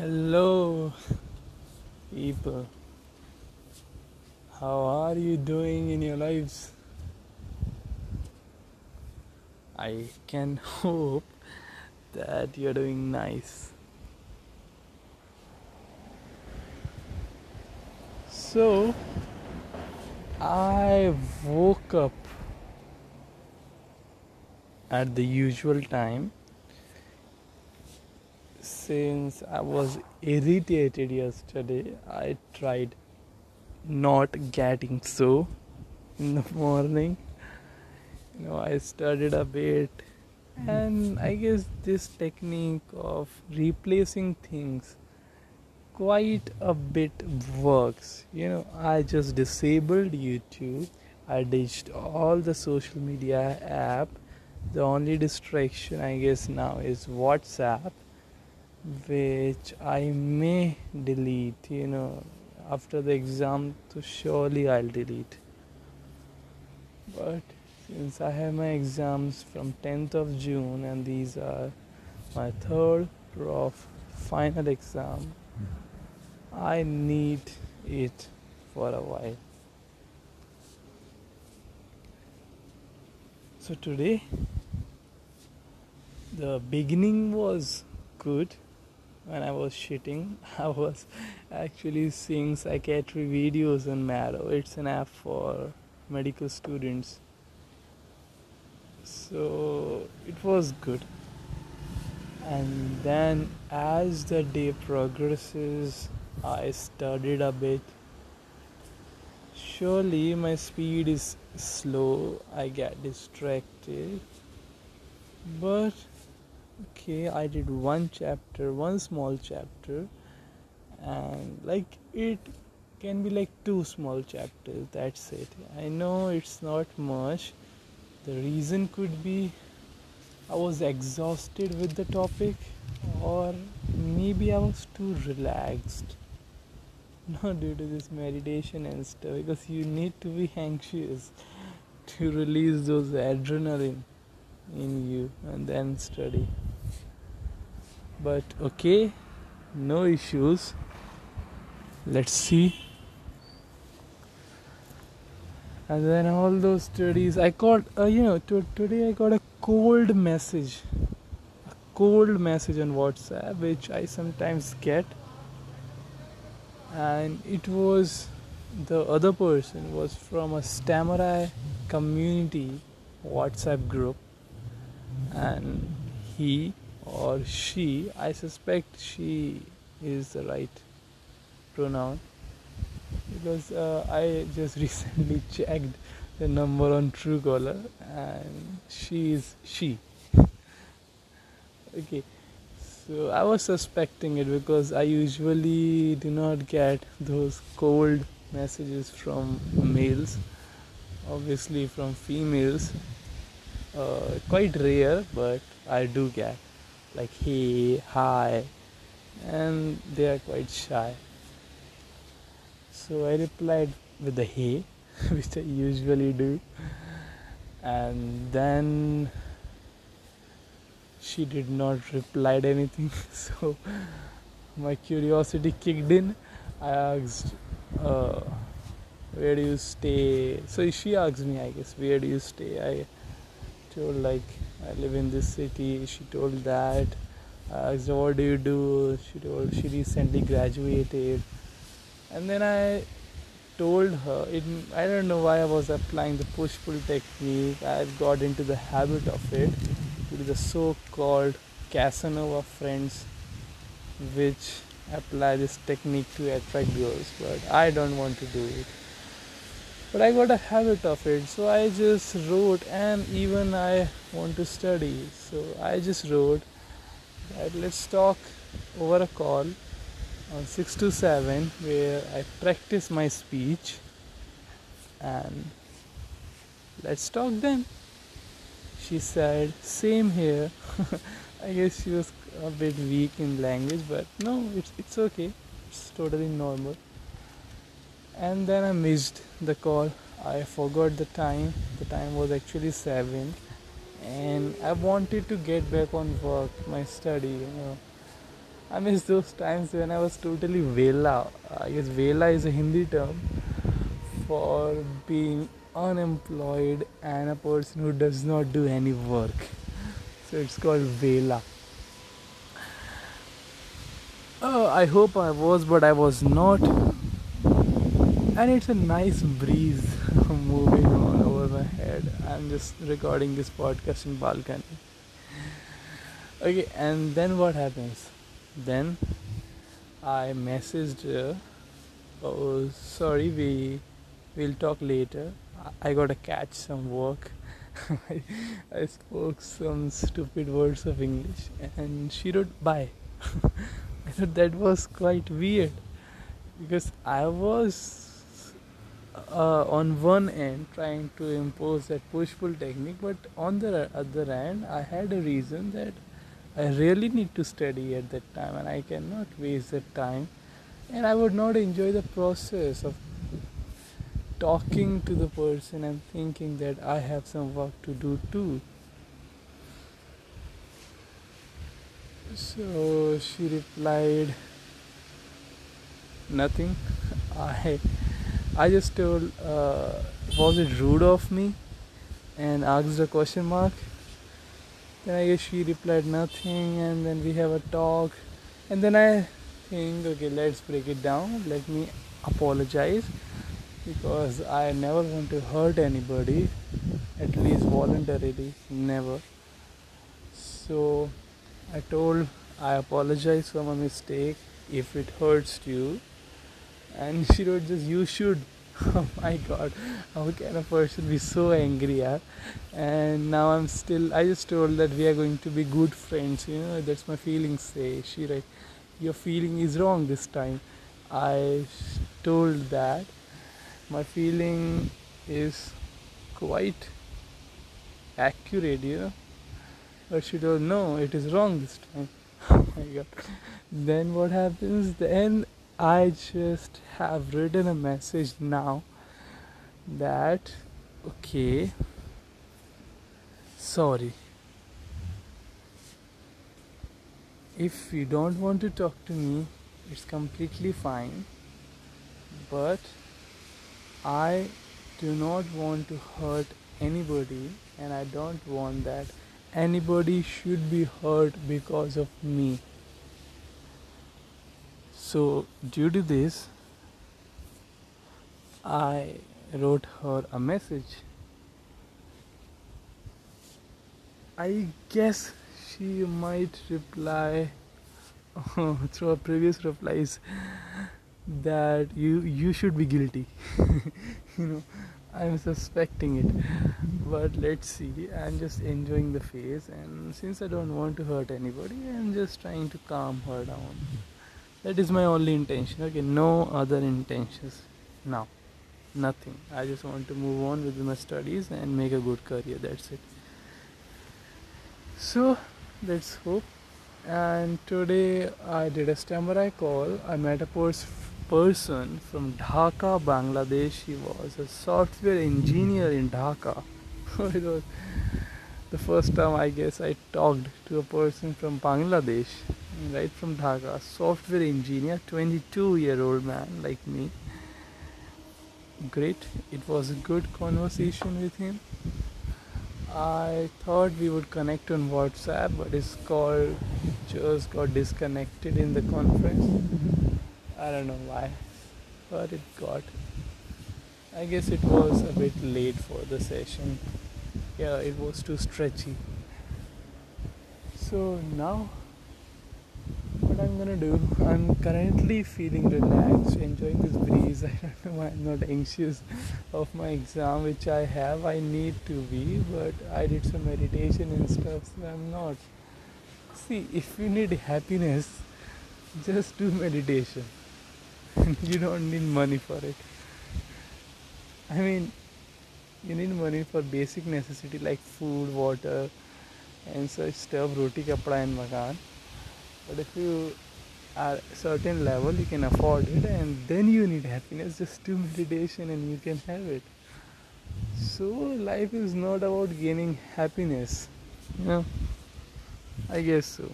Hello, people. How are you doing in your lives? I can hope that you're doing nice. So, I woke up at the usual time since I was irritated yesterday. I tried not getting so in the morning. I studied a bit, and I guess this technique of replacing things quite a bit works. I just disabled YouTube. I ditched all the social media app. The only distraction I guess now is WhatsApp, which I may delete, after the exam, so surely I'll delete. But since I have my exams from 10th of June and these are my third prof final exam, I need it for a while. So today, the beginning was good. When I was shitting, I was actually seeing psychiatry videos on Marrow. It's an app for medical students. So it was good. And then as the day progresses, I studied a bit. Surely my speed is slow, I get distracted. But okay, I did one small chapter, and it can be two small chapters, that's it. I know it's not much. The reason could be I was exhausted with the topic, or maybe I was too relaxed. Not due to this meditation and stuff, because you need to be anxious to release those adrenaline in you and then study. But okay, no issues. Let's see. And then all those studies, I got today I got a cold message on WhatsApp, which I sometimes get, and it was, the other person was from a Stamurai community WhatsApp group, and he or she, I suspect she is the right pronoun, because I just recently checked the number on Truecaller, and she is she. Okay, so I was suspecting it because I usually do not get those cold messages from males, obviously from females. Quite rare, but I do get hey, hi, and they are quite shy. So I replied with the hey, which I usually do, and then she did not reply to anything. So my curiosity kicked in. I asked, where do you stay? So she asked me, I guess, where do you stay? I told I live in this city. She told that. I asked, what do you do? She told she recently graduated. And then I told her, I don't know why I was applying the push-pull technique. I've got into the habit of it due to the so-called Casanova friends, which apply this technique to attract girls, but I don't want to do it. But I got a habit of it, so I just wrote, and even I want to study, so I just wrote that let's talk over a call on 6 to 7 where I practice my speech, and let's talk then. She said, same here. I guess she was a bit weak in language, but no, it's okay, it's totally normal. And then I missed the call. I forgot the time. The time was actually 7, and I wanted to get back on work, my study, I miss those times when I was totally Vela. I guess Vela is a Hindi term for being unemployed and a person who does not do any work. So it's called Vela. Oh, I hope I was, but I was not. And it's a nice breeze moving on over my head. I'm just recording this podcast in Balkany. Okay, and then what happens? Then I messaged her. Oh, sorry, we'll talk later. I gotta catch some work. I spoke some stupid words of English, and she wrote bye. I thought that was quite weird, because I was on one end trying to impose that push-pull technique, but on the other end I had a reason that I really need to study at that time and I cannot waste that time, and I would not enjoy the process of talking to the person and thinking that I have some work to do too. So she replied nothing. I just told, was it rude of me, and asked a question mark. Then I guess she replied nothing, and then we have a talk, and then I think, okay, let's break it down. Let me apologize, because I never want to hurt anybody, at least voluntarily, never. So I told, I apologize for my mistake if it hurts you, and she wrote just, you should. Oh my god, how can a person be so angry, yeah? And now I just told that we are going to be good friends, you know, that's my feelings say. She wrote, your feeling is wrong this time. I told that my feeling is quite accurate, you know. But she told, no, it is wrong this time. Oh my god. Then what happens? Then I just have written a message now that, okay, sorry. If you don't want to talk to me, it's completely fine. But I do not want to hurt anybody, and I don't want that anybody should be hurt because of me. So due to this, I wrote her a message. I guess she might reply through her previous replies that you should be guilty. You know, I'm suspecting it, but let's see. I'm just enjoying the phase, and since I don't want to hurt anybody, I'm just trying to calm her down. That is my only intention, okay? No other intentions now, nothing. I just want to move on with my studies and make a good career, that's it. So let's hope. And today I did a Stamurai call. I met a person from Dhaka, Bangladesh. He was a software engineer in Dhaka. It was the first time I guess I talked to a person from Bangladesh, right from Dhaka. Software engineer, 22-year-old man like me. Great. It was a good conversation with him. I thought we would connect on WhatsApp, but his call just got disconnected in the conference. I don't know why, but it got, I guess it was a bit late for the session. Yeah, it was too stretchy. So now, what I'm gonna do, I'm currently feeling relaxed, enjoying this breeze. I don't know why I'm not anxious of my exam, which I have, I need to be, but I did some meditation and stuff, so I'm not. See, if you need happiness, just do meditation. You don't need money for it. I mean, you need money for basic necessity like food, water and such stuff, roti, kapda and makan. But if you are a certain level, you can afford it, and then you need happiness. Just do meditation and you can have it. So life is not about gaining happiness, you know. I guess so.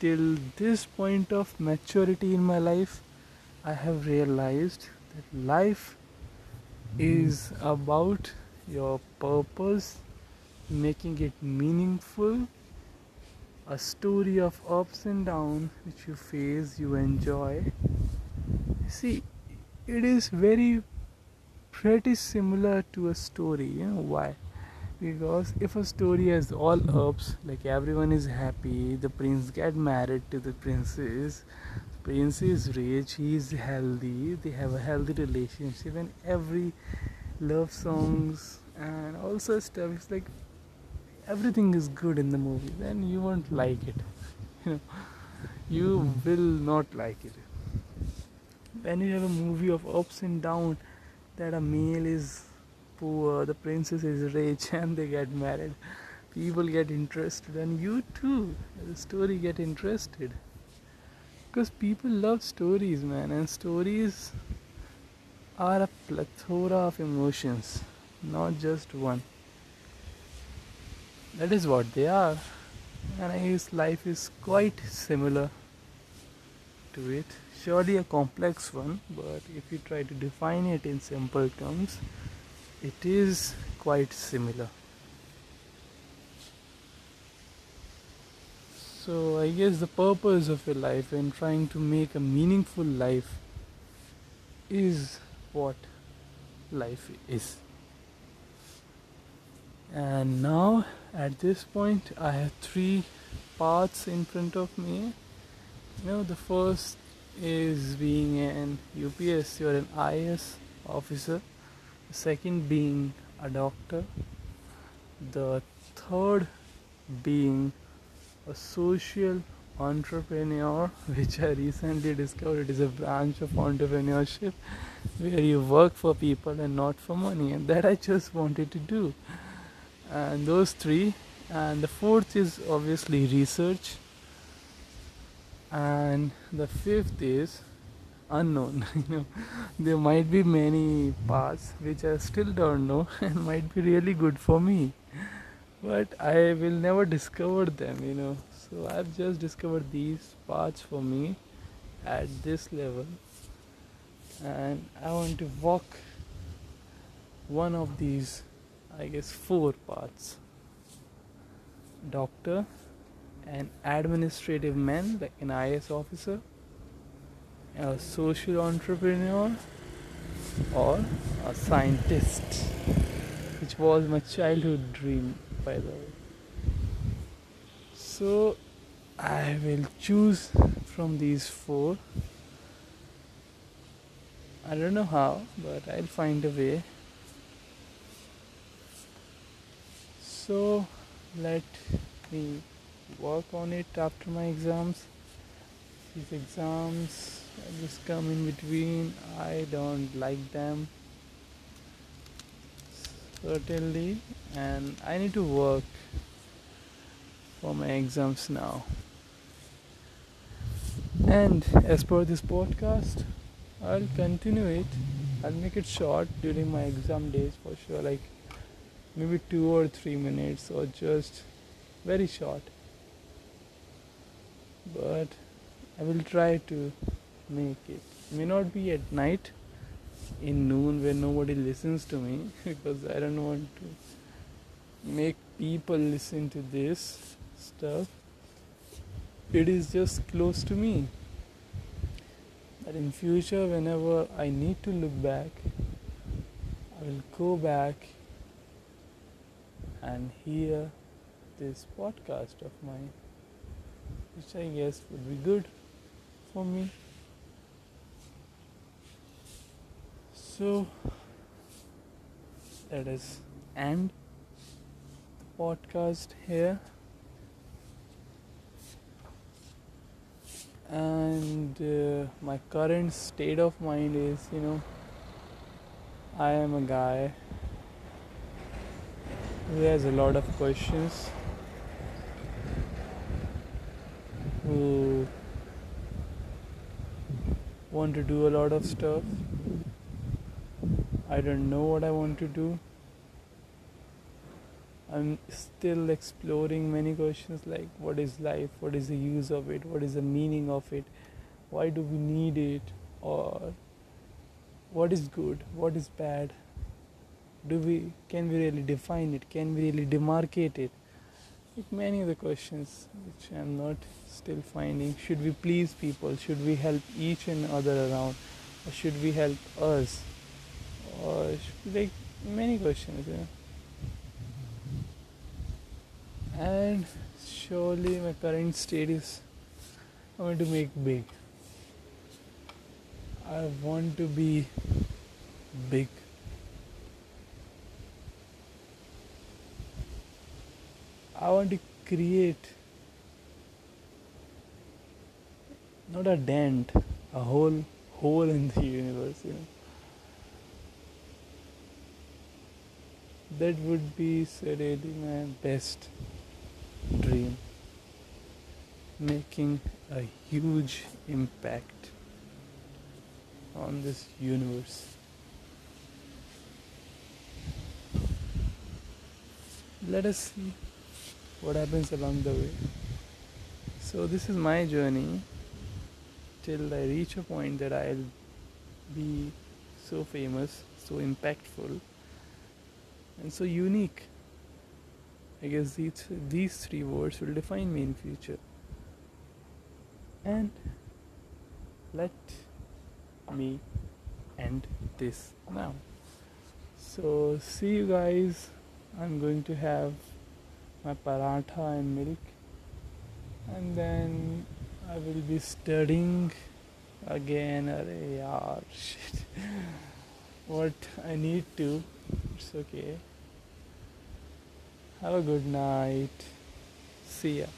till this point of maturity in my life, I have realized that life is about your purpose, making it meaningful, a story of ups and downs which you face, you enjoy. See, it is very pretty similar to a story. You know why? Because if a story has all ups, like everyone is happy, the prince get married to the princess is rich, he is healthy, they have a healthy relationship, and every love songs and all such stuff, it's like everything is good in the movie. Then you won't like it, you know, you will not like it. When you have a movie of ups and downs, that a male is poor, the princess is rich, and they get married, people get interested, and you too, the story, get interested, because people love stories, man. And stories are a plethora of emotions, not just one. That is what they are, and his life is quite similar to it. Surely a complex one, but if you try to define it in simple terms, it is quite similar. So I guess the purpose of your life and trying to make a meaningful life is what life is. And now at this point I have three paths in front of me. You know, the first is being an UPSC or an IAS officer, the second being a doctor, the third being a social entrepreneur, which I recently discovered is a branch of entrepreneurship where you work for people and not for money, and that I just wanted to do. And those three, and the fourth is obviously research, and the fifth is unknown. You know, there might be many paths which I still don't know and might be really good for me, but I will never discover them, you know. So I've just discovered these paths for me at this level, and I want to walk one of these, I guess, four paths: doctor, an administrative man like an IAS officer, a social entrepreneur, or a scientist, which was my childhood dream, by the way. So I will choose from these four. I don't know how, but I'll find a way. So let me work on it after my exams. These exams just come in between, I don't like them, certainly, and I need to work for my exams now. And as per this podcast, I'll continue it, I'll make it short during my exam days for sure, like maybe 2 or 3 minutes, or just very short. But I will try to make it. May not be at night, in noon, where nobody listens to me, because I don't want to make people listen to this stuff. It is just close to me. But in future, whenever I need to look back, I will go back and hear this podcast of mine, which I guess would be good for me. So let us end the podcast here, and my current state of mind is, you know, I am a guy who has a lot of questions, who want to do a lot of stuff. I don't know what I want to do. I'm still exploring many questions like what is life, what is the use of it, what is the meaning of it, why do we need it, or what is good, what is bad, can we really define it, can we really demarcate it, like many of the questions which I'm not still finding. Should we please people, should we help each and other around, or should we help us, or like many questions, yeah. And surely my current state is I want to make big. I want to be big. I want to create not a dent, a whole hole in the universe, you know. That would be certainly my best dream, making a huge impact on this universe. Let us see what happens along the way. So this is my journey till I reach a point that I'll be so famous, so impactful, and so unique. I guess these three words will define me in future. And let me end this now. So see you guys. I'm going to have my paratha and milk, and then I will be studying again. Arey yaar, shit. What I need to. It's okay. Have a good night. See ya.